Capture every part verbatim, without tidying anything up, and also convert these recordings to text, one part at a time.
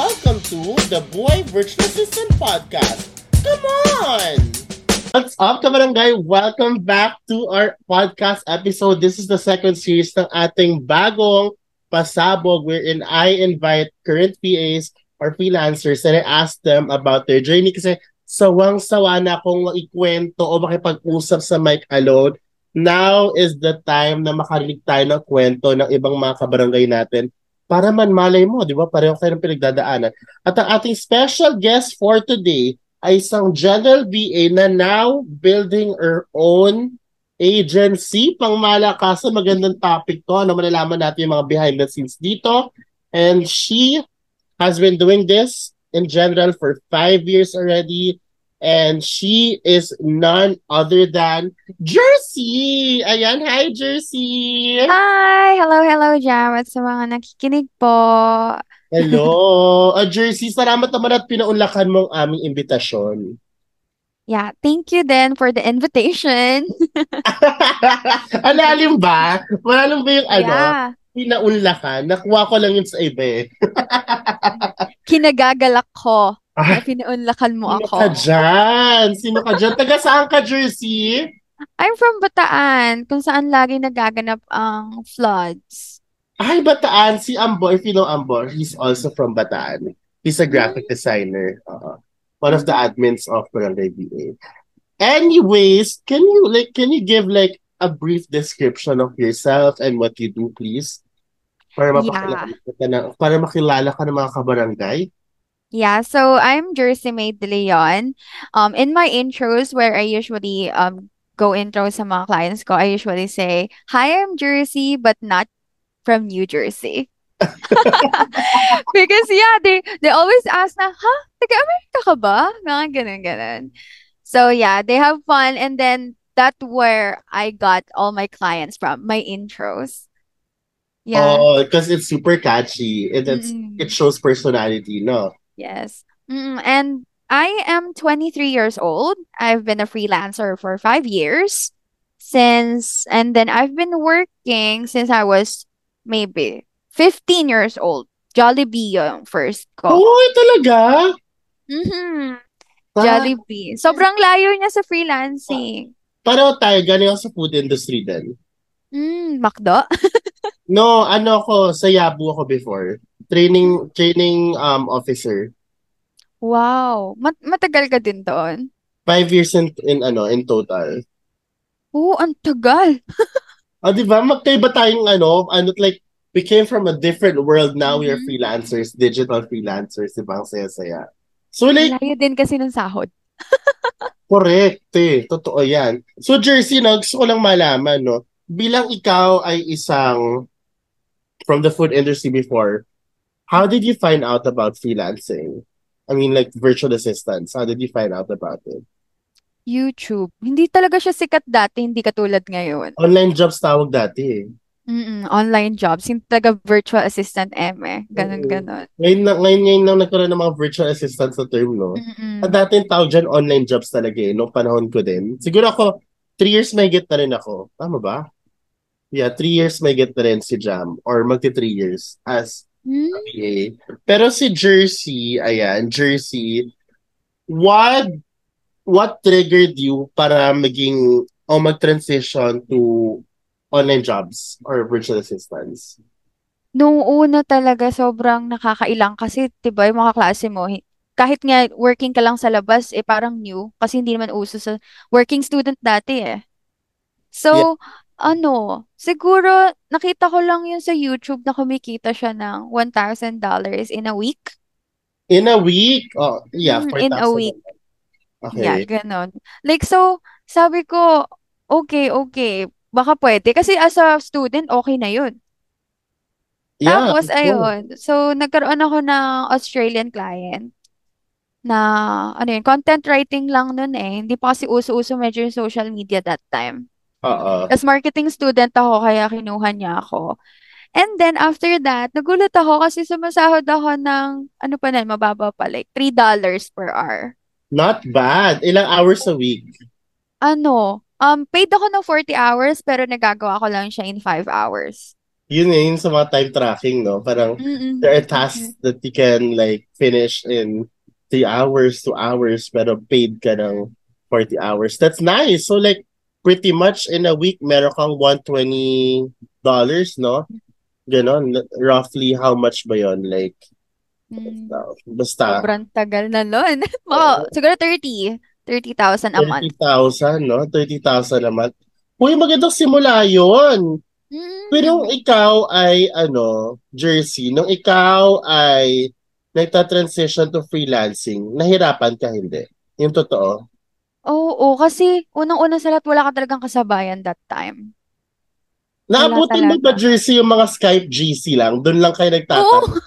Welcome to the Buhay Virtual Assistant Podcast. Come on! What's up, Kabarangay? Welcome back to our podcast episode. This is the second series ng ating bagong pasabog wherein I invite current P As or freelancers and I ask them about their journey kasi sawang-sawa na akong ikwento o makipag-usap sa mic alone. Now is the time na makarinig tayo ng kwento ng ibang mga kabarangay natin. Para man malay mo, di ba? Pareho kayo ng pinagdadaanan. At ang ating special guest for today ay isang general V A na now building her own agency. Pangmalakasan, magandang topic to. Ano, malalaman natin yung mga behind the scenes dito. And she has been doing this in general for five years already. And she is none other than Jersey! Ayan, hi Jersey! Hi! Hello, hello, Jam! At sa mga nakikinig po. Hello! uh, Jersey, salamat naman at pinaunlakan mong aming imbitasyon. Yeah, thank you then for the invitation. Alalim ba? Malalim ba yung ano? Yeah. Pinaunlakan? Nakuha ko lang yun sa iba eh. Kinagagalak ko. Ah, pinaunlakan mo sino ako. Sino ka dyan? Sino ka dyan? Taga saan ka, Jersey? I'm from Bataan, kung saan lagi nagaganap ang floods. Ay, Bataan. Si Ambor, if you know Ambor, he's also from Bataan. He's a graphic designer. Uh, one of the admins of Barangay V A. Anyways, can you like can you give like a brief description of yourself and what you do, please? Para mapakilala yeah. ka na, para makilala ka ng mga kabarangay. Yeah, so I'm Jersey Maid De Leon. Um, in my intros, where I usually um go intro sa mga clients ko, I usually say, "Hi, I'm Jersey, but not from New Jersey," because yeah, they they always ask na, "Huh, taga-Amerika ka ba?" Mga ganun ganun. So yeah, they have fun, and then that's where I got all my clients from, my intros. Yeah, oh, because it's super catchy, and it's mm. it shows personality, no? Yes. And I am twenty-three years old. I've been a freelancer for five years since, and then I've been working since I was maybe fifteen years old. Jollibee yung first ko. Oh, talaga? Mm-hmm. But, Jollibee. Sobrang layo niya sa freelancing. Pero tayo, galing ako sa food industry din. Mm, Macdo? No, ano ako, sa Yabu ako before. Training training um officer. Wow. Mat- matagal ka din doon? Five years in, in ano in total. Oo, ang tagal. Ah, di ba? Magkaiba tayong ano, ano, like, we came from a different world now. Mm-hmm. We are freelancers, digital freelancers. Di ba? Ang saya-saya. So like... Layo din kasi ng sahod. Correct eh. Totoo yan. So Jersey, no, gusto ko lang malaman, no? Bilang ikaw ay isang from the food industry before, how did you find out about freelancing? I mean, like, virtual assistants. How did you find out about it? YouTube. Hindi talaga siya sikat dati, hindi katulad ngayon. Online jobs tawag dati eh. Mm-mm, online jobs. Hindi talaga virtual assistant M eh. Ganun, mm-hmm. ganun. Ngayon, ngayon, ngayon lang nagkaroon ng mga virtual assistants sa term, no? Mm-mm. At dati tawag dyan, online jobs talaga eh. Noong panahon ko din. Siguro ako, three years may get na rin ako. Tama ba? Yeah, three years may get na rin si Jam. Or magti three years as Hmm? Okay. Pero si Jersey, ayan, Jersey, what what triggered you para maging o oh, mag-transition to online jobs or virtual assistants? Noong una talaga, sobrang nakakailang kasi, diba, yung mga klase mo, kahit nga working ka lang sa labas, eh parang new, kasi hindi naman uso sa working student dati eh. So, yeah. Ano, siguro nakita ko lang yun sa YouTube na kumikita siya ng one thousand dollars in a week. In a week? Oh, yeah, four thousand dollars. In a week. Okay. Yeah, ganun. Like, so, sabi ko, okay, okay, baka pwede. Kasi as a student, okay na yun. Yeah, tapos, ayun. So, nagkaroon ako ng Australian client na, ano yun, content writing lang nun eh. Hindi pa kasi uso-uso medyo yung social media that time. Uh-uh. As marketing student ako, kaya kinuha niya ako. And then, after that, nagulat ako kasi sumasahod ako ng, ano pa na, mababa pa, like, three dollars per hour. Not bad. Ilang hours a week? Ano? Um, paid ako ng forty hours, pero nagagawa ko lang siya in five hours. yun yun sa mga time tracking, no? Parang mm-mm. there are tasks that you can like finish in three hours, two hours, pero paid ka ng forty hours. That's nice. So like, pretty much in a week, meron kang one hundred twenty dollars, no? Ganon, roughly how much ba yun? Like, mm. basta. Sobrang tagal na nun. Oh, siguro thirty. thirty thousand a month. thirty thousand, no? thirty thousand a month. Uy, magandang simula yun. Mm. Pero nung ikaw ay, ano, Jersey, nung ikaw ay nagta-transition to freelancing, nahirapan ka hindi? Yung totoo? Oo, kasi unang-una sa lahat, wala ka talagang kasabayan that time. Naabutin mo ba, Jersey, yung mga Skype G C lang? Doon lang kayo nagtatanong. Oh.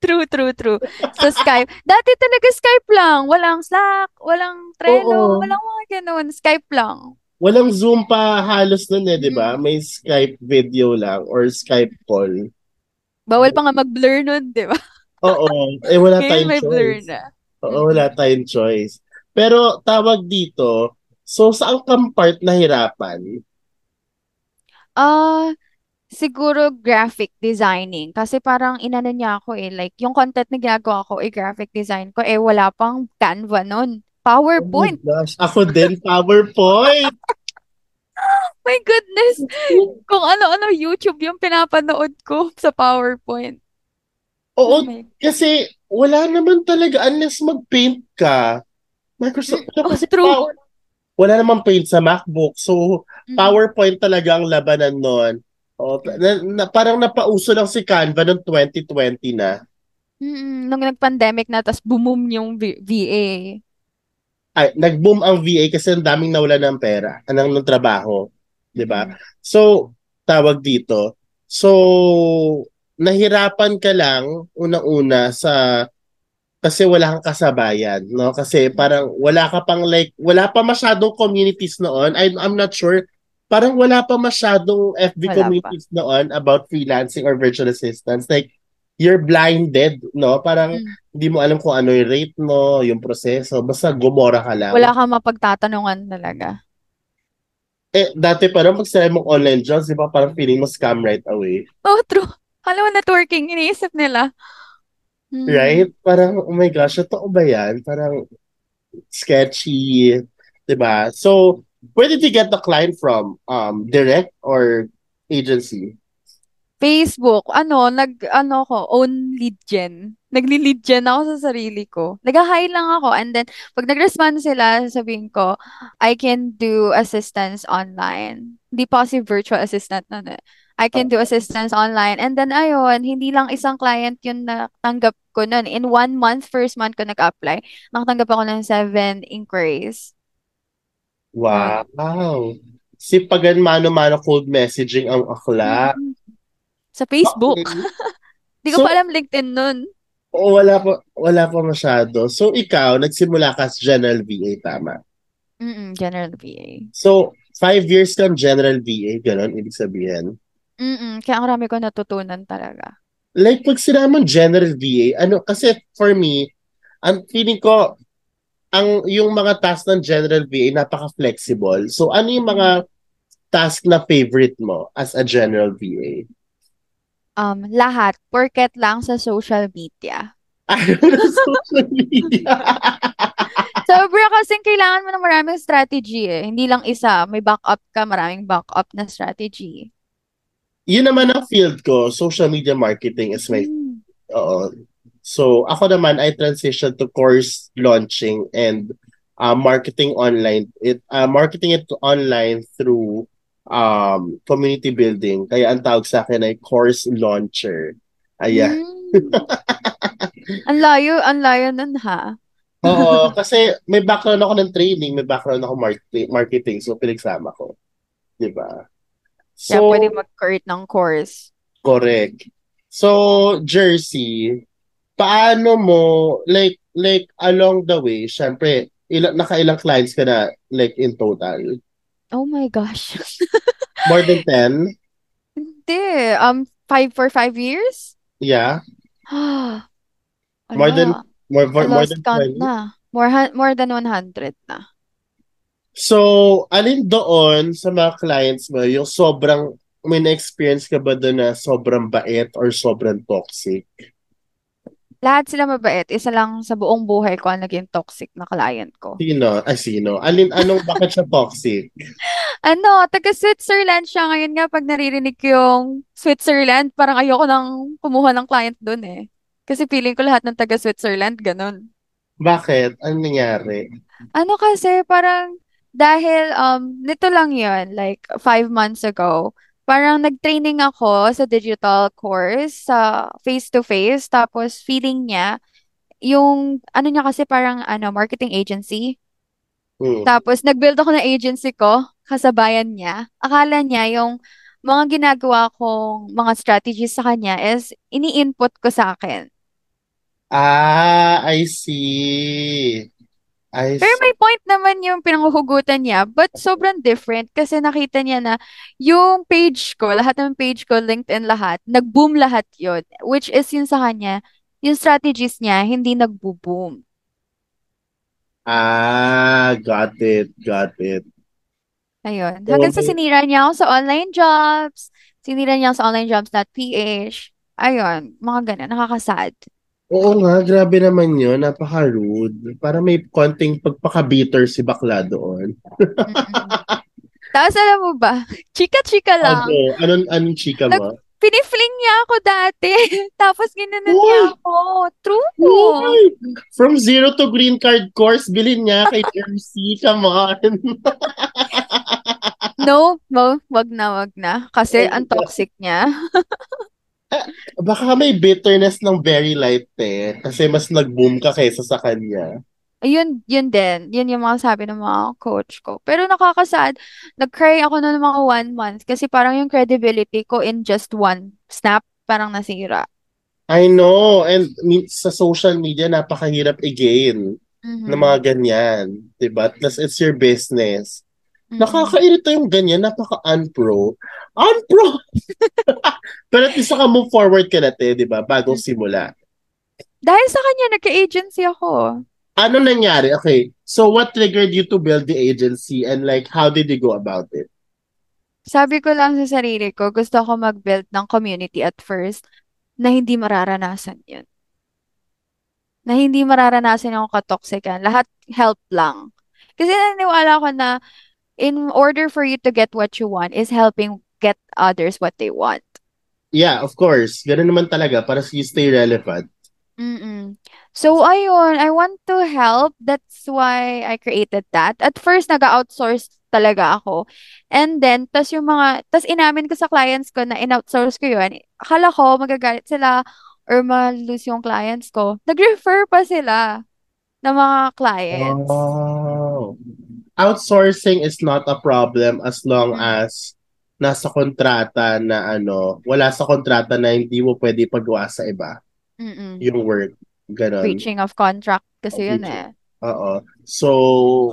True, true, true. So, Skype. Dati talaga Skype lang. Walang Slack, walang Trello, oo. Walang mga ganun. Skype lang. Walang Zoom pa halos nun eh, di ba? May Skype video lang or Skype call. Bawal pa nga mag-blur nun, di ba? Oo. Eh, wala tayong may choice. Blur na. Oo, wala tayong choice. Pero tawag dito, so saan kang part nahirapan? Ah, uh, siguro graphic designing. Kasi parang inano niya ako eh. Like, yung content na ginagawa ko, eh, graphic design ko, eh, wala pang Canva nun. PowerPoint. Oh gosh, ako din, PowerPoint. My goodness. Kung ano-ano YouTube yung pinapanood ko sa PowerPoint. Oo, oh kasi wala naman talaga unless mag-paint ka. Microsoft, no, kasi true. Power, wala namang paint sa MacBook. So, mm-hmm. PowerPoint talaga ang labanan nun. O, na, na, parang napauso lang si Canva noong twenty twenty na. Mm-hmm. Nung nag-pandemic na, tas boom yung v- VA. Ay, nag-boom ang V A kasi ang daming nawala ng pera. Anong ng trabaho. Diba? Mm-hmm. So, tawag dito. So, nahirapan ka lang unang-una sa... kasi wala kang kasabayan, no? Kasi parang wala ka pang like, wala pa masyadong communities noon. I'm, I'm not sure. Parang wala pa masyadong F B wala communities pa noon about freelancing or virtual assistants. Like, you're blinded, no? Parang hindi mm. mo alam kung ano yung rate mo, yung proseso. Basta gumora ka lang. Wala kang mapagtatanungan talaga. Eh, dati parang pag sinabi mong online jobs, di ba parang feeling mo scam right away? Oh, true. Alam mo, networking, iniisip nila. Right? Parang, oh my gosh, totoo ba yan? Parang sketchy, diba? So, where did you get the client from? Um, direct or agency? Facebook. Ano, nag, ano ko, own lead gen. Nagli-lead gen ako sa sarili ko. Nag-hi lang ako and then, pag nag-respond sila, sabihin ko, I can do assistance online. Hindi pa si virtual assistant na na. I can do assistance online. And then, ayun, hindi lang isang client yung natanggap ko nun. In one month, first month ko nag-apply, nakatanggap ako ng seven inquiries. Wow. wow. Si pagan mano-mano cold messaging ang akla. Sa Facebook. Hindi okay. ko so, pa alam LinkedIn nun. Oo, wala pa, wala pa masyado. So, ikaw, nagsimula ka sa General V A, tama? Mm-mm, General V A. So, five years kang General V A, gano'n, ibig sabihin. Mm-mm, kaya ang rami ko natutunan talaga. Like, pag sinamang General V A, ano, kasi for me, ang feeling ko, ang, yung mga task ng General V A, napaka-flexible. So, ano yung mga task na favorite mo as a General V A? Um, lahat. Porket lang sa social media. Ano na social media? Sobrang kasing kailangan mo ng maraming strategy eh. Hindi lang isa. May backup ka, maraming backup na strategy. Yun naman ang field ko, social media marketing is my... Mm. Oo. So, ako naman, I transitioned to course launching and uh, marketing online. It uh, Marketing it online through um community building. Kaya ang tawag sa akin ay course launcher. Ayan. Mm. Ang layo, ang layo nun ha. Oo, kasi may background ako ng training, may background ako market- marketing, so pinagsama ko. Diba? So, yeah, pwede mag-create ng course. Correct. So, Jersey, paano mo, like, like along the way, syempre, ilang, nakailang clients ka na, like, in total? Oh my gosh. More than ten? Hindi. Um, five for five years? Yeah. more than, more, more, more than twenty? Na. More, more than one hundred na. So, alin doon sa mga clients mo, yung sobrang may na-experience ka ba doon na sobrang bait or sobrang toxic? Lahat sila mabait. Isa lang sa buong buhay ko ang naging toxic na client ko. Sino? Ah, sino? Alin, anong bakit siya toxic? Ano, taga Switzerland siya. Ngayon nga, pag naririnig yung Switzerland, parang ayoko nang kumuha ng client doon eh. Kasi feeling ko lahat ng taga Switzerland, ganun. Bakit? Anong nangyari? Ano kasi, parang dahil, um, nito lang yun, like five months ago, parang nag-training ako sa digital course, sa uh, face-to-face, tapos feeling niya, yung, ano niya kasi parang, ano, marketing agency. Mm. Tapos, nag-build ako ng agency ko, kasabayan niya. Akala niya, yung mga ginagawa kong mga strategies sa kanya is, ini-input ko sa akin. Ah, I see. I Pero may point naman yung pinanghuhugutan niya, but sobrang different kasi nakita niya na yung page ko, lahat ng page ko, LinkedIn lahat, nag-boom lahat yun. Which is yun sa kanya, yung strategies niya, hindi nag-boom. Ah, got it, got it. Ayun. Hanggang sa sinira niya ako sa online jobs, sinira niya ako sa onlinejobs.ph. Ayun, mga ganun, nakakasad. Oo nga, grabe naman yun. Napaka-rude. Para may konting pagpaka-bitter si bakla doon. Mm-hmm. Tapos alam mo ba, chika-chika lang. Ano? Anong, anong chika mo? Nag- pinifling niya ako dati. Tapos ginanon oh. niya ako. True. Oh. From zero to green card course, bilhin niya kay Jersey. Come on. No, no, wag na, wag na. Kasi ang toxic niya. Baka may bitterness ng very light eh. Kasi mas nag-boom ka kaysa sa kanya. Ayun, yun din. Yun yung mga sabi ng mga coach ko. Pero nakakasad, nag-cry ako noon mga one month kasi parang yung credibility ko in just one snap parang nasira. I know. And sa social media, napakahirap i-gain mm-hmm. ng mga ganyan. Diba? Plus, it's your business. Mm-hmm. Nakakairita yung ganyan, napaka-unpro. Unpro! Pero at least naka-move forward ka natin, di ba? Bagong simula. Dahil sa kanya, nagka-agency ako. Ano nangyari? Okay, so what triggered you to build the agency and like, how did you go about it? Sabi ko lang sa sarili ko, gusto ko mag-build ng community at first na hindi mararanasan yun. Na hindi mararanasan yung katoksikan. Lahat help lang. Kasi naniwala ko na in order for you to get what you want is helping get others what they want. Yeah, of course. Ganun naman talaga para you stay relevant. Mm-mm. So, ayun, I want to help. That's why I created that. At first, nag-outsource talaga ako. And then, tas yung mga, tas inamin ko sa clients ko na in-outsource ko yun. Akala ko, magagalit sila or malose yung clients ko. Nag-refer pa sila ng mga clients. Oh. Outsourcing is not a problem as long as nasa kontrata na ano, wala sa kontrata na hindi mo pwede paggawa sa iba. Mm-mm. Yung work. Ganun. Breaching of contract kasi oh, yun eh. Oo. So,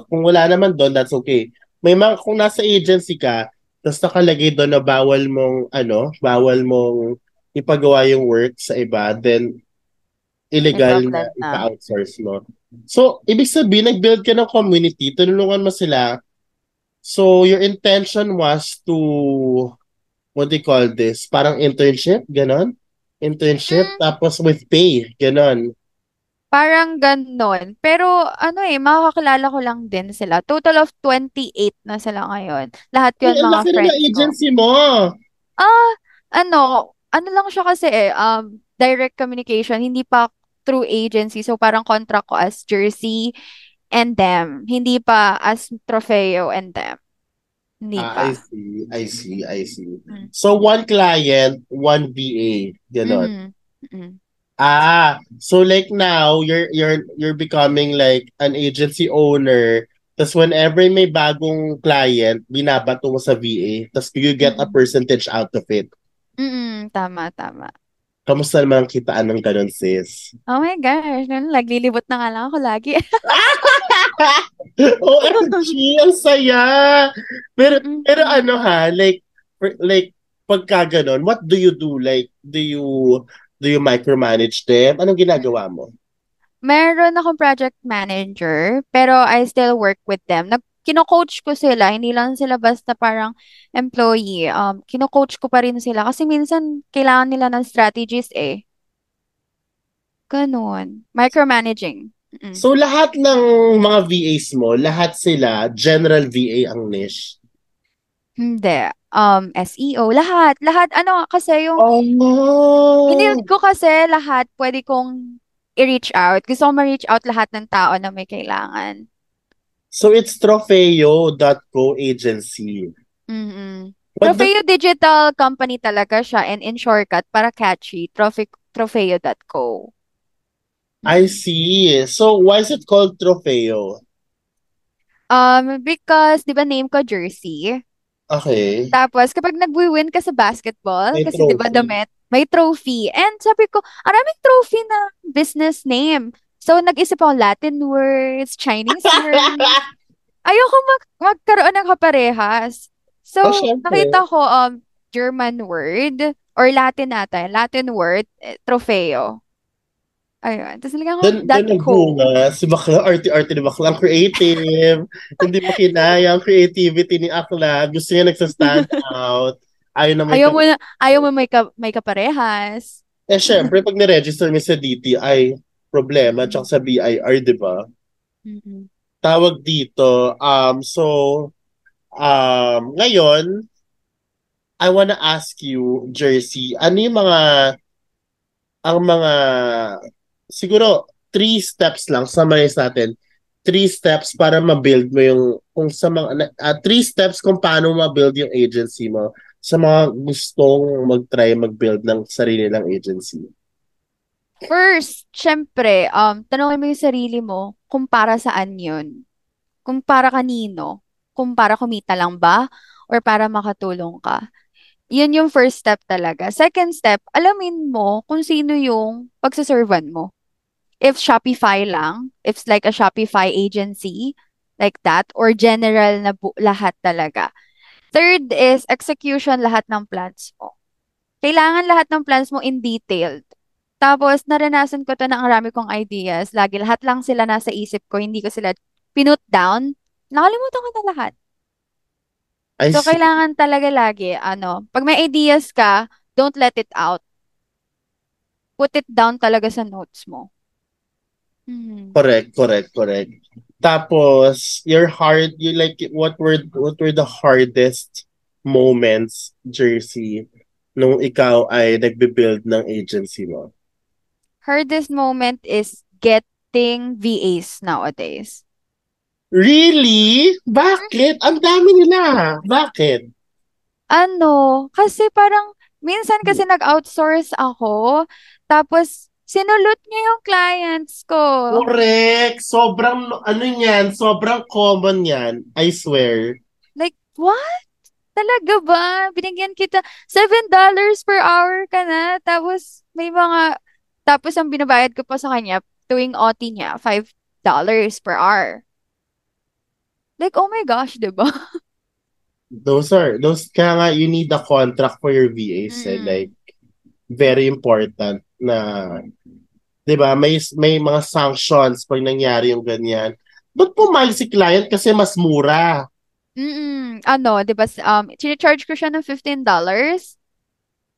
kung wala naman doon, that's okay. May mga, kung nasa agency ka, tapos nakalagay doon na bawal mong, ano, bawal mong ipagawa yung work sa iba, then illegal na, na ipa-outsource mo. So, ibig sabihin, nag-build ka ng community, tinulungan mo sila. So, your intention was to, what do you call this? Parang internship, ganon? Internship, mm-hmm. tapos with pay, ganon. Parang ganon. Pero, ano eh, makakakilala ko lang din sila. Total of twenty-eight na sila ngayon. Lahat yun, ay, mga friends ko. Ang laki na agency mo! Ah, uh, ano, ano lang siya kasi eh, um, direct communication, hindi pa through agency. So, parang contract ko as Jersey and them. Hindi pa as Trofeo and them. Hindi ah, pa. I see. I see. I see. Mm-hmm. So, one client, one V A. Ganon. Mm-hmm. Ah, so like now, you're you're you're becoming like an agency owner. Tapos whenever may bagong client, binabato mo sa V A. Tapos you get mm-hmm. a percentage out of it. Mm-hmm. Tama, tama. Kamusta naman ang kitaan ng ganun, sis? Oh my gosh, naglilibot na nga lang ako lagi. O M G, ang saya! Pero, mm-hmm. pero ano ha, like, like pagka ganun, what do you do? Like, do you do you micromanage them? Anong ginagawa mo? Meron akong project manager, pero I still work with them. Nag- kino-coach ko sila, hindi lang sila basta parang employee. Um, kino-coach ko pa rin sila kasi minsan kailangan nila ng strategies eh. Ganun. Micromanaging. Mm-mm. So lahat ng mga V As mo, lahat sila, general V A ang niche? Hindi. Um, S E O, lahat. Lahat, ano, kasi yung... Oh no! Binild ko kasi lahat, pwede kong i-reach out. Gusto kong ma-reach out lahat ng tao na may kailangan. So it's Trofeo dot co agency. Mm-hmm. Trofeo the... digital company talaga siya, and in shortcut, para catchy, Trofeo, Trofeo dot co. I see. So why is it called Trofeo? Um, because, di ba name ko Jersey? Okay. Tapos, kapag nag-win ka sa basketball, may kasi trophy. Diba damit, may trophy. And sabi ko, araming trophy na business name. So, nag-isip ako Latin words, Chinese words. Ayoko mag- magkaroon ng kaparehas. So, oh, nakita ko um, German word, or Latin nata, Latin word, eh, Trofeo. Ayun. Tapos talaga ako, that cool. Si Bakla, arte-arte ni Bakla, creative. Hindi pa kinaya ang creativity ni Akla. Gusto niya nagsa-stand out. Ayaw na may, ayaw ka- mo, na, ayaw mo may, ka- may kaparehas. Eh, syempre, pag niregister mo sa D T I, problema, tsaka sa B I R, di ba? Mm-hmm. Tawag dito. Um, so, um, ngayon, I wanna ask you, Jersey, ano yung mga, ang mga, siguro, three steps lang, summarize natin. Three steps para ma-build mo yung, kung sa mga, uh, three steps kung paano ma-build yung agency mo sa mga gustong mag-try mag-build ng sarili ng agency. First, syempre, um, tanongin mo yung sarili mo kung para saan yun. Kung para kanino. Kung para kumita lang ba? Or para makatulong ka. Yun yung first step talaga. Second step, alamin mo kung sino yung pagsaservan mo. If Shopify lang, if like a Shopify agency, like that, or general na bu- lahat talaga. Third is execution lahat ng plans mo. Kailangan lahat ng plans mo in detailed. Tapos, naranasan ko to ng arami kong ideas. Lagi lahat lang sila nasa isip ko, hindi ko sila pinut down. Nakalimutan ko na lahat. I so, see. Kailangan talaga lagi, ano, pag may ideas ka, don't let it out. Put it down talaga sa notes mo. Hmm. Correct, correct, correct. Tapos, your hard, you like, what were what were the hardest moments, Jersey, nung ikaw ay nagbe-build ng agency mo? Hardest moment is getting V As nowadays. Really? Bakit? Ang dami nila. Bakit? Ano, kasi parang, minsan kasi nag-outsource ako, tapos, sinulot niya yung clients ko. Correct. Sobrang, ano yan, sobrang common yan. I swear. Like, what? Talaga ba? Binigyan kita seven dollars per hour ka na. Tapos, may mga, tapos ang binabayad ko pa sa kanya, tuwing O T niya, five dollars per hour. Like, oh my gosh, diba? Those are, those, kaya nga, you need a contract for your V As. Mm. Eh? Like, very important. Na, di ba, may, may mga sanctions pag nangyari yung ganyan. Ba't pumayag si client kasi mas mura? Mm-mm. Ano, di ba, um, charge ko siya ng fifteen dollars.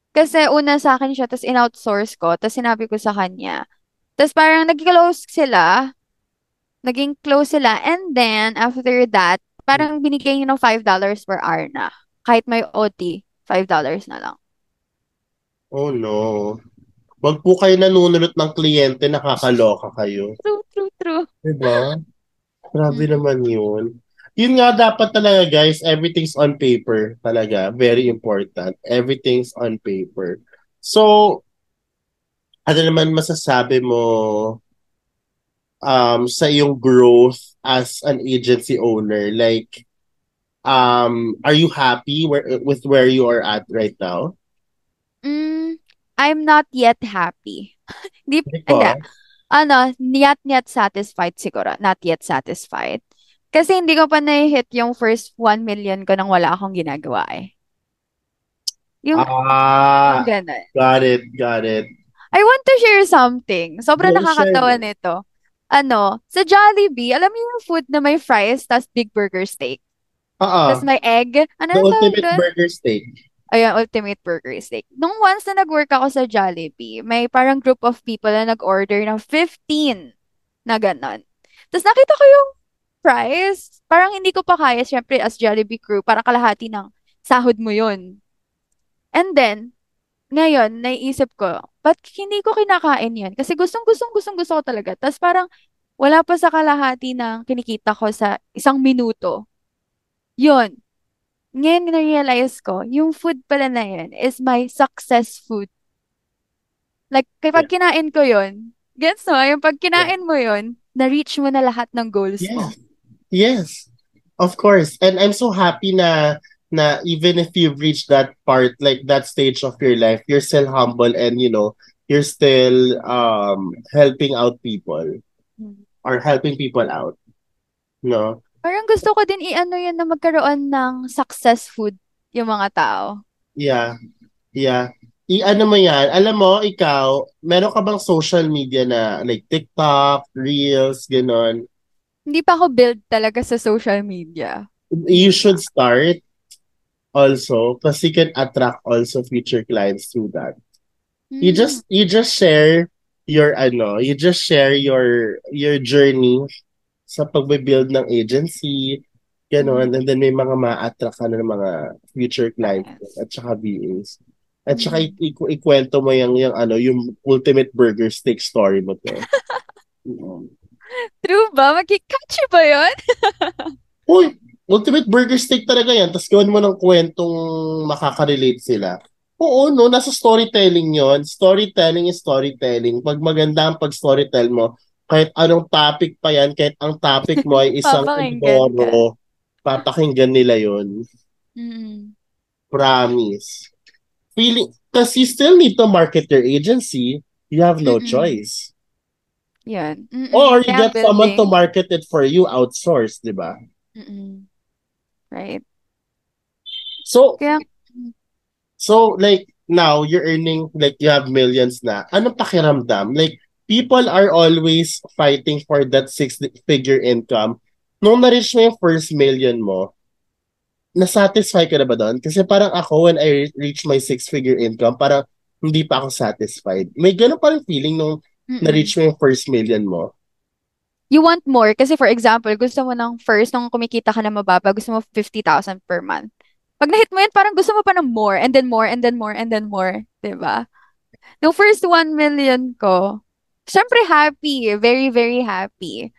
Kasi una sa akin siya, tapos in-outsource ko, tapos sinabi ko sa kanya. Tapos parang nag-close sila. Naging close sila. And then, after that, parang binigay niya ng five dollars per hour na. Kahit may O T, five dollars na lang. Oh no. Wag po kayo nanunulot ng kliyente, nakakaloka kayo. True, true, true. Diba? Grabe mm. naman yun. Yun nga, dapat talaga guys, everything's on paper talaga. Very important. Everything's on paper. So, ano naman masasabi mo um, sa iyong growth as an agency owner? Like, um, are you happy where, with where you are at right now? Mm. I'm not yet happy. Di, hindi. Ano, not yet satisfied siguro. Not yet satisfied. Kasi hindi ko pa na-hit yung first one million ko nang wala akong ginagawa eh. Yung, ah, yung ganun. Got it, got it. I want to share something. Sobrang nakakatawa nito. ano, sa Jollibee, alam mo yung food na may fries, tas big burger steak. Uh-uh. Tas may egg. Ano the ultimate doon? Burger steak. Ayun, ultimate burger steak. Nung once na nag-work ako sa Jollibee, may parang group of people na nag-order ng fifteen na ganon. Tapos nakita ko yung price. Parang hindi ko pa kaya, syempre, as Jollibee crew, parang kalahati ng sahod mo yun. And then, ngayon, naiisip ko, ba't hindi ko kinakain yun? Kasi gustong, gustong, gustong, gusto ko talaga. Tapos parang wala pa sa kalahati ng kinikita ko sa isang minuto. Yun. Ngayon, na-realize ko, yung food pala na yun is my success food. Like, kapag yeah. kinain ko yun, gets mo? Yung pag kinain yeah. mo yun, na-reach mo na lahat ng goals yes. mo. Yes. Of course. And I'm so happy na, na even if you've reached that part, like that stage of your life, you're still humble and, you know, you're still um helping out people mm-hmm. or helping people out. No? Parang gusto ko din i-ano yun na magkaroon ng success food yung mga tao. Yeah. Yeah. I-ano mo yan. Alam mo, ikaw, meron ka bang social media na like TikTok, Reels, gano'n? Hindi pa ako build talaga sa social media. You should start also kasi you can attract also future clients through that. Mm. You just you just share your ano, you just share your your journey sa pagbe-build ng agency, gano'n, mm-hmm. and then may mga ma-attract ka na ng mga future clients yes. at saka V As. At saka mm-hmm. ik- ikwento mo yung, yung, ano, yung ultimate burger steak story mo to. um. True ba? Magkikatchy ba yun? Uy, ultimate burger steak talaga yan. Tapos gawin mo ng kwentong makaka-relate sila. Oo, no? Nasa storytelling yon. Storytelling is storytelling. Pag maganda ang pag-storytell mo, kahit anong topic pa yan, kahit ang topic mo ay isang Amboro, papakinggan nila yun. Mm. Promise. Feeling, kasi you still need to market your agency, you have no Mm-mm. choice. Yan. Mm-mm. Or you Kaya get building. Someone to market it for you, outsource, di ba? Mm-mm. Right. So, Kaya... so like, now, you're earning, like, you have millions na. Anong pakiramdam? Like, people are always fighting for that six-figure income. Nung na-reach mo yung first million mo, na-satisfy ka na ba doon? Kasi parang ako, when I reach my six-figure income, parang hindi pa ako satisfied. May ganun parang feeling nung Mm-mm. na-reach mo yung first million mo. You want more. Kasi for example, gusto mo ng first, nung kumikita ka na mababa, gusto mo fifty thousand per month. Pag na-hit mo yun, parang gusto mo pa ng more, and then more, and then more, and then more. Diba? Nung first one million ko, siyempre happy, very, very happy.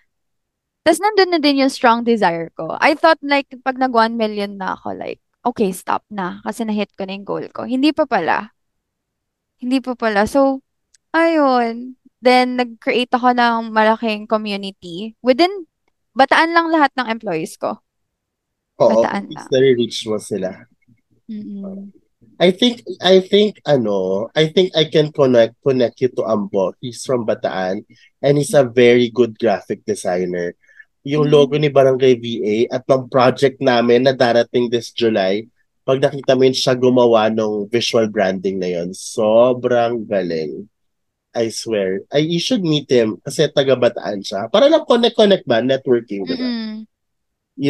Tapos nandun na din yung strong desire ko. I thought like, pag nag one million na ako, like, okay, stop na. Kasi na-hit ko na yung goal ko. Hindi pa pala. Hindi pa pala. So, ayun. Then, nag-create ako ng malaking community. Within, Bataan lang lahat ng employees ko. Oo, Bataan lang. Na-reach mo sila. Mm-hmm. I think, I think, ano, I think I can connect, connect you to Ambor. He's from Bataan and he's a very good graphic designer. Yung logo ni Barangay V A at ng project namin na darating this July, pag nakita mo yun, siya gumawa ng visual branding na yun. Sobrang galing. I swear. I, you should meet him kasi taga Bataan siya. Para lang connect-connect ba? Networking, diba? Mm-hmm.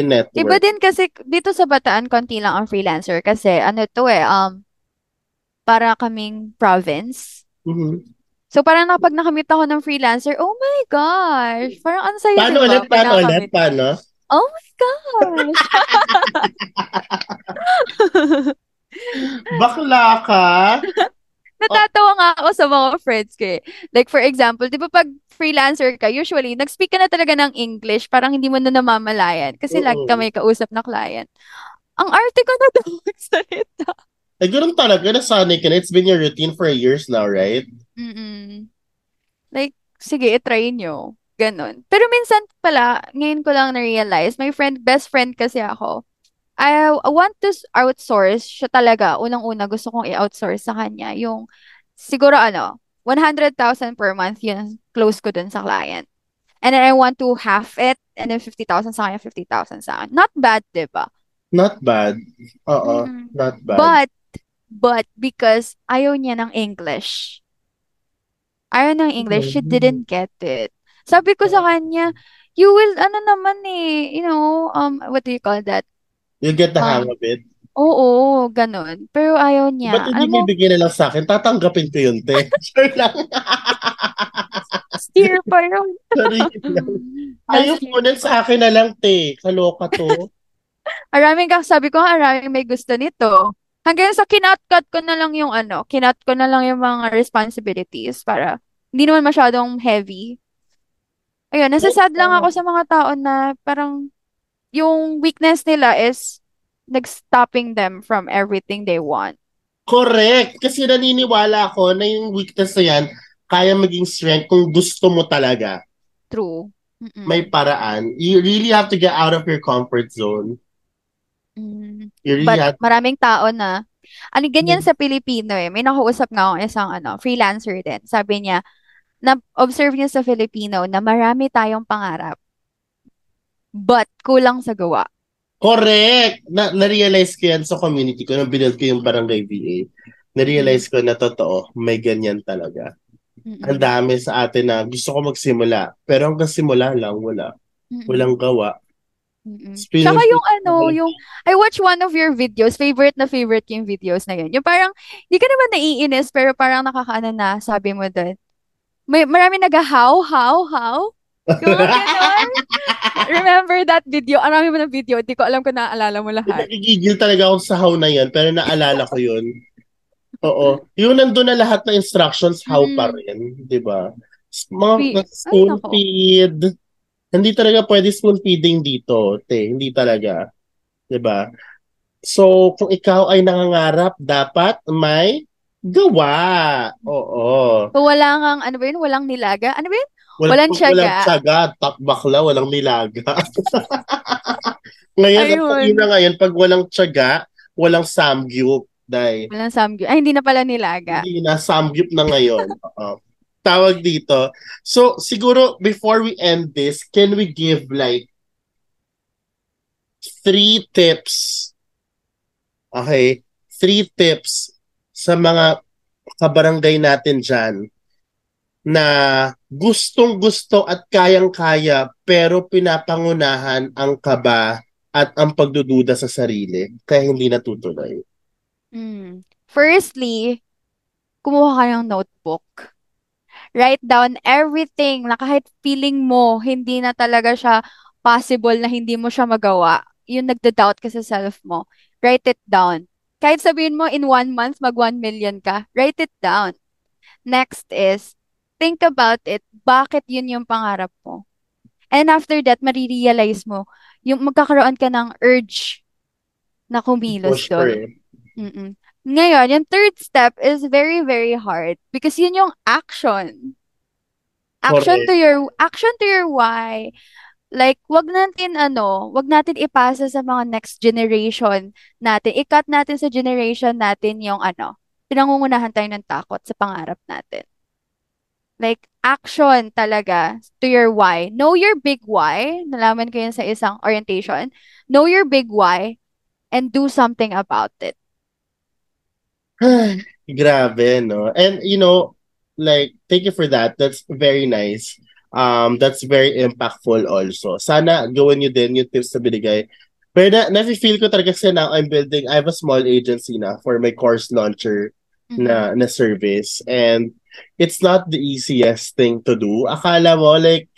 Yung network. Iba din kasi dito sa Bataan, konti lang ang freelancer kasi ano to eh, um, para kaming province. Mm-hmm. So parang pag nakamit ako ng freelancer, oh my gosh, parang ang saya. Paano ulit, paano ulit, paano? Oh my gosh. Bakla ka? Natatawa nga ako sa mga friends ko eh. Like for example, di ba pag freelancer ka, usually, nag-speak ka na talaga ng English, parang hindi mo na namamalayan kasi lagi ka may kausap na client. Ang arte ko na daw magsalita. Ay, ganoon talaga. Nasanay ka na. It's been your routine for years now, right? Mm-mm. Like, sige, itry nyo. Ganon. Pero minsan pala, ngayon ko lang na-realize, my friend, best friend kasi ako, I want to outsource siya talaga. Unang-una, gusto kong i-outsource sa kanya. Yung, siguro ano, one hundred thousand per month yun, close ko dun sa client. And then I want to half it, and then fifty thousand sa kanya, fifty thousand sa akin. Not bad, diba? Not bad. Oo, mm-hmm. not bad. But, but, because ayaw niya ng English. Ayaw ng English, mm-hmm. she didn't get it. Sabi ko sa kanya, you will, ano naman eh, you know, um, what do you call that? You'll get the um, hang of it. Oo, ganun. Pero ayaw niya. Ba't hindi mo bigyan na lang sa akin? Tatanggapin ko yun, te. Sure lang. Steer pa yun. Sorry. Ayaw mo na sa akin na lang, te. Kaloka to. Araming kang sabi ko, araming may gusto nito. Hanggang sa kinat-cut ko na lang yung ano, kinat ko na lang yung mga responsibilities para hindi naman masyadong heavy. Ayun, nasasad lang ako sa mga tao na parang yung weakness nila is nag-stopping them from everything they want. Correct. Kasi naniniwala ako na yung weakness na yan, kaya maging strength kung gusto mo talaga. True. Mm-mm. May paraan. You really have to get out of your comfort zone. Mm. You really But have... maraming tao na, ano, ganyan mm. sa Pilipino eh. May nakausap nga akong isang ano, freelancer din. Sabi niya, na-observe niya sa Filipino na marami tayong pangarap. But kulang sa gawa. Correct! Na- na-realize ko yan sa community ko nung binuild ko yung Barangay V A. Na-realize ko na totoo, may ganyan talaga. Mm-hmm. Ang dami sa atin na gusto ko magsimula. Pero hanggang simula lang, wala. Mm-hmm. Walang gawa. Mm-hmm. Saka yung ano, yung, I watch one of your videos, favorite na favorite yung videos na yun. Yung parang, hindi ka naman naiinis, pero parang nakakaano na, sabi mo doon. May, marami nag-how, how, how. Remember that video? Arami mo ng video. Hindi ko alam kung naaalala mo lahat. Nagigigil talaga ako sa how na yan, pero naalala ko yun. Oo. Yung nandun na lahat na instructions, how hmm. pa rin. Diba? Mga spoon feed. Hindi talaga pwede spoon feeding dito. Te, hindi talaga. Diba? So, kung ikaw ay nangangarap, dapat may gawa. Oo. So, wala kang, ano ba yun? Walang nilaga? Ano ba yun? Walang, walang tiyaga. Walang tiyaga, takbakla, walang nilaga. Ngayon, ang pag-ina ngayon, pag walang tiyaga, walang samgyup. Dai. Walang samgyup. Ay, hindi na pala nilaga. Hindi na, samgyup na ngayon. Uh-huh. Tawag dito. So, siguro, before we end this, can we give like three tips? Okay? Three tips sa mga kabarangay natin dyan na gustong-gusto at kayang-kaya pero pinapangunahan ang kaba at ang pagdududa sa sarili kaya hindi natutuloy. Mm. Firstly, kumuha ka ng notebook. Write down everything na kahit feeling mo hindi na talaga siya possible na hindi mo siya magawa. Yung nagda-doubt ka sa self mo. Write it down. Kahit sabihin mo in one month mag one million ka, write it down. Next is think about it. Bakit yun yung pangarap mo? And after that, marirealize mo, yung magkakaroon ka ng urge na kumilos doon. Ngayon, yung third step is very, very hard because yun yung action. Action okay. to your action to your why. Like, wag natin, ano, wag natin ipasa sa mga next generation natin. I-cut natin sa generation natin yung, ano, pinangungunahan tayo ng takot sa pangarap natin. Like, action talaga to your why. Know your big why. Nalaman ko yun sa isang orientation. Know your big why and do something about it. Grabe, no? And, you know, like, thank you for that. That's very nice. Um, that's very impactful also. Sana gawin nyo din yung tips na binigay. Pero na, nafe-feel ko talaga kasi now I'm building, I have a small agency na for my course launcher mm-hmm. na, na service. And, it's not the easiest thing to do. Akala mo, like,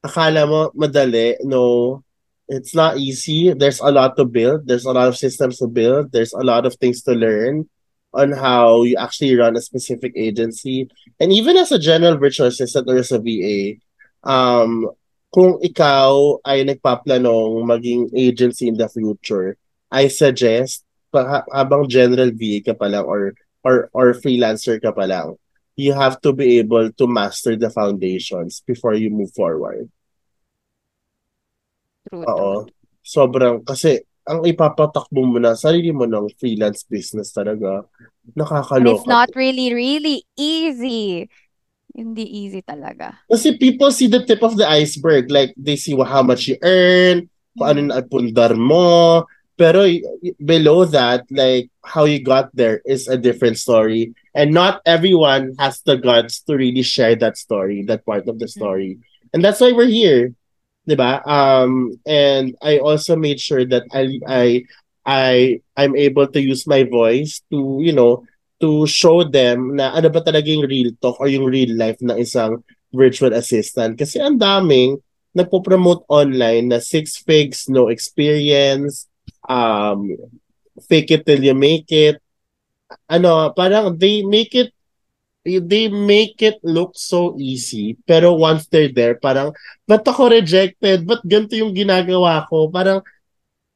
akala mo, madali. No, it's not easy. There's a lot to build. There's a lot of systems to build. There's a lot of things to learn on how you actually run a specific agency. And even as a general virtual assistant or as a V A, um, kung ikaw ay nagpaplanong maging agency in the future, I suggest, habang general V A ka pa lang or, or, or freelancer ka pa lang, you have to be able to master the foundations before you move forward. True. Oo. Sobrang, kasi ang ipapatakbo mo na, sarili mo ng freelance business talaga, nakakaloka. And it's not really, really easy. Hindi easy talaga. Kasi people see the tip of the iceberg. Like, they see how much you earn, mm-hmm. kung ano na pundar mo. Pero below that, like, how you got there is a different story. And not everyone has the guts to really share that story, that part of the story. And that's why we're here, diba? Um, and I also made sure that I I I I'm able to use my voice to, you know, to show them na ano ba talaga yung real talk or yung real life ng isang virtual assistant. Kasi ang daming nagpo-promote online na six figs, no experience, um, fake it till you make it. Ano, parang they make it they make it look so easy, pero once they're there, parang, ba't ako rejected? Ba't ganito yung ginagawa ko? Parang,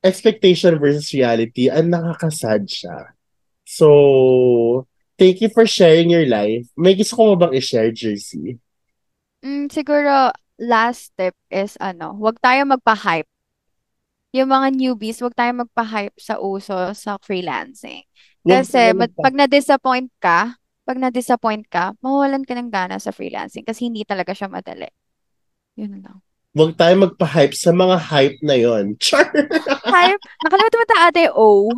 expectation versus reality, ang nakakasad siya. So, thank you for sharing your life. May gusto ko mo bang i-share, Jersey? Mm, siguro, last tip is, ano, huwag tayo magpa-hype. Yung mga newbies, huwag tayo magpa-hype sa uso, sa freelancing. Kasi, mag- pag na-disappoint ka, pag na-disappoint ka, mawalan ka ng gana sa freelancing kasi hindi talaga siya madali. Yun lang. Huwag tayo magpa-hype sa mga hype na yon. Char! Hype? Nakalimutan mo tayo, ate, oh.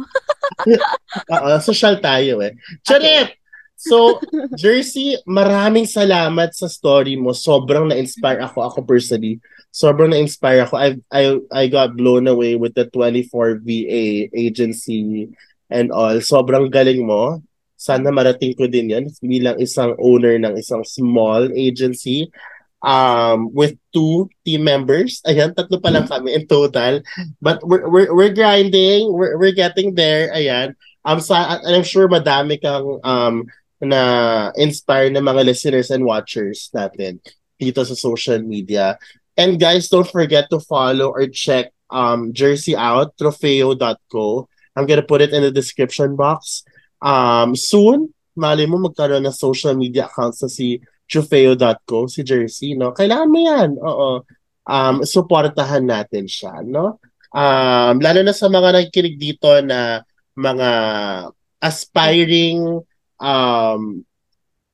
Oo, social tayo eh. Charit! Okay. So, Jersey, maraming salamat sa story mo. Sobrang na-inspire ako. Ako personally, sobrang na-inspire ako. I, I, I got blown away with the twenty-four V A agency and all. Sobrang galing mo. Sana marating ko din yan bilang isang owner ng isang small agency um, with two team members. Ayan, tatlo pa lang kami in total. But we're, we're, we're grinding. We're, we're getting there. Ayan. Um, sa, I'm sure madami kang um, na-inspire ng mga listeners and watchers natin dito sa social media. And guys, don't forget to follow or check um, Jersey out, trofeo dot co. I'm gonna put it in the description box. Um, soon, mali mo magkaroon ng social media accounts na si trofeo dot co, si Jersey, no? Kailangan mo yan, oo. Um, supportahan natin siya, no? Um, lalo na sa mga nakikinig dito na mga aspiring um,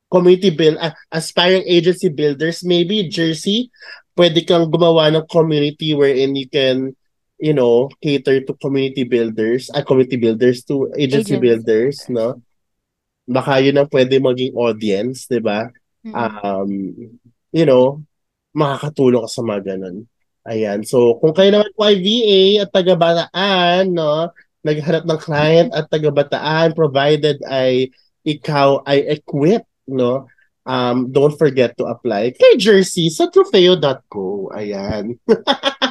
community build, uh, aspiring agency builders, maybe, Jersey, pwede kang gumawa ng community wherein you can, you know, cater to community builders, uh, community builders to agency, agency builders, no? Baka yun ang pwede maging audience, di ba? Mm-hmm. Um, you know, makakatulong sa mga ganun. Ayan. So, kung kayo naman po ay V A at taga-Bataan, no? Naghanap ng client at taga-Bataan, provided ay ikaw ay equipped, no? Um, don't forget to apply kay Jersey sa trofeo dot co. Ayan.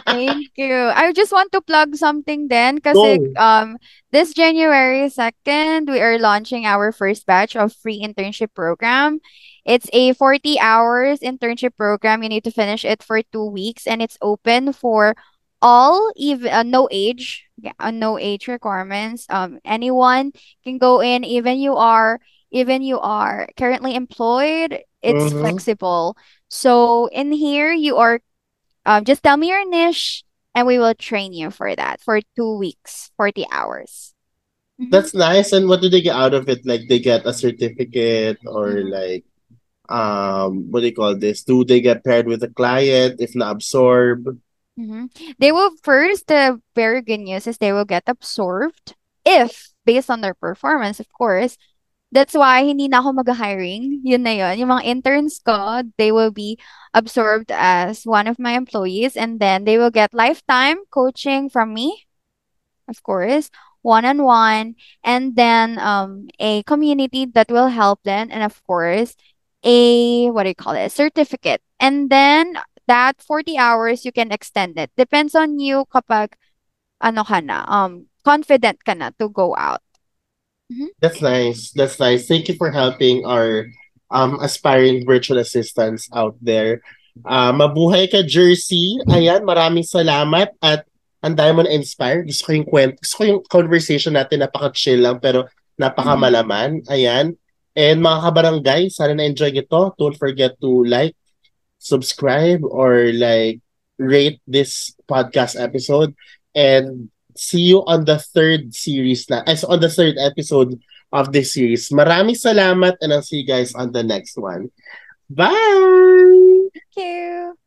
Thank you. I just want to plug something then kasi um, this January second, we are launching our first batch of free internship program. It's a forty hours internship program. You need to finish it for two weeks and it's open for all, even uh, no age, yeah, uh, no age requirements. Um, anyone can go in, even you are, even you are currently employed, it's mm-hmm. flexible. So in here, you are Um, just tell me your niche and we will train you for that for two weeks, forty hours. Mm-hmm. That's nice. And what do they get out of it? Like they get a certificate or like, um, what do you call this? Do they get paired with a client if not absorbed? Mm-hmm. They will first, the very good news is they will get absorbed if based on their performance, of course. That's why hindi na ako mag-hiring. Yun na yun. Yung mga interns ko, they will be absorbed as one of my employees and then they will get lifetime coaching from me, of course, one-on-one, and then um a community that will help them and of course, a, what do you call it, certificate. And then that forty hours, you can extend it. Depends on you kapag ano ka na, um, confident ka na to go out. That's nice. That's nice. Thank you for helping our um aspiring virtual assistants out there. Uh, mabuhay ka, Jersey. Ayan, maraming salamat at ang dami mo na-inspire. Gusto ko yung kwent, gusto ko yung conversation natin, napaka-chill lang pero napaka-malaman. Ayan. And mga kabarangay, sana na-enjoy ito. Don't forget to like, subscribe, or like rate this podcast episode. And see you on the third series na, as on the third episode of this series. Maraming salamat and I'll see you guys on the next one. Bye! Thank you!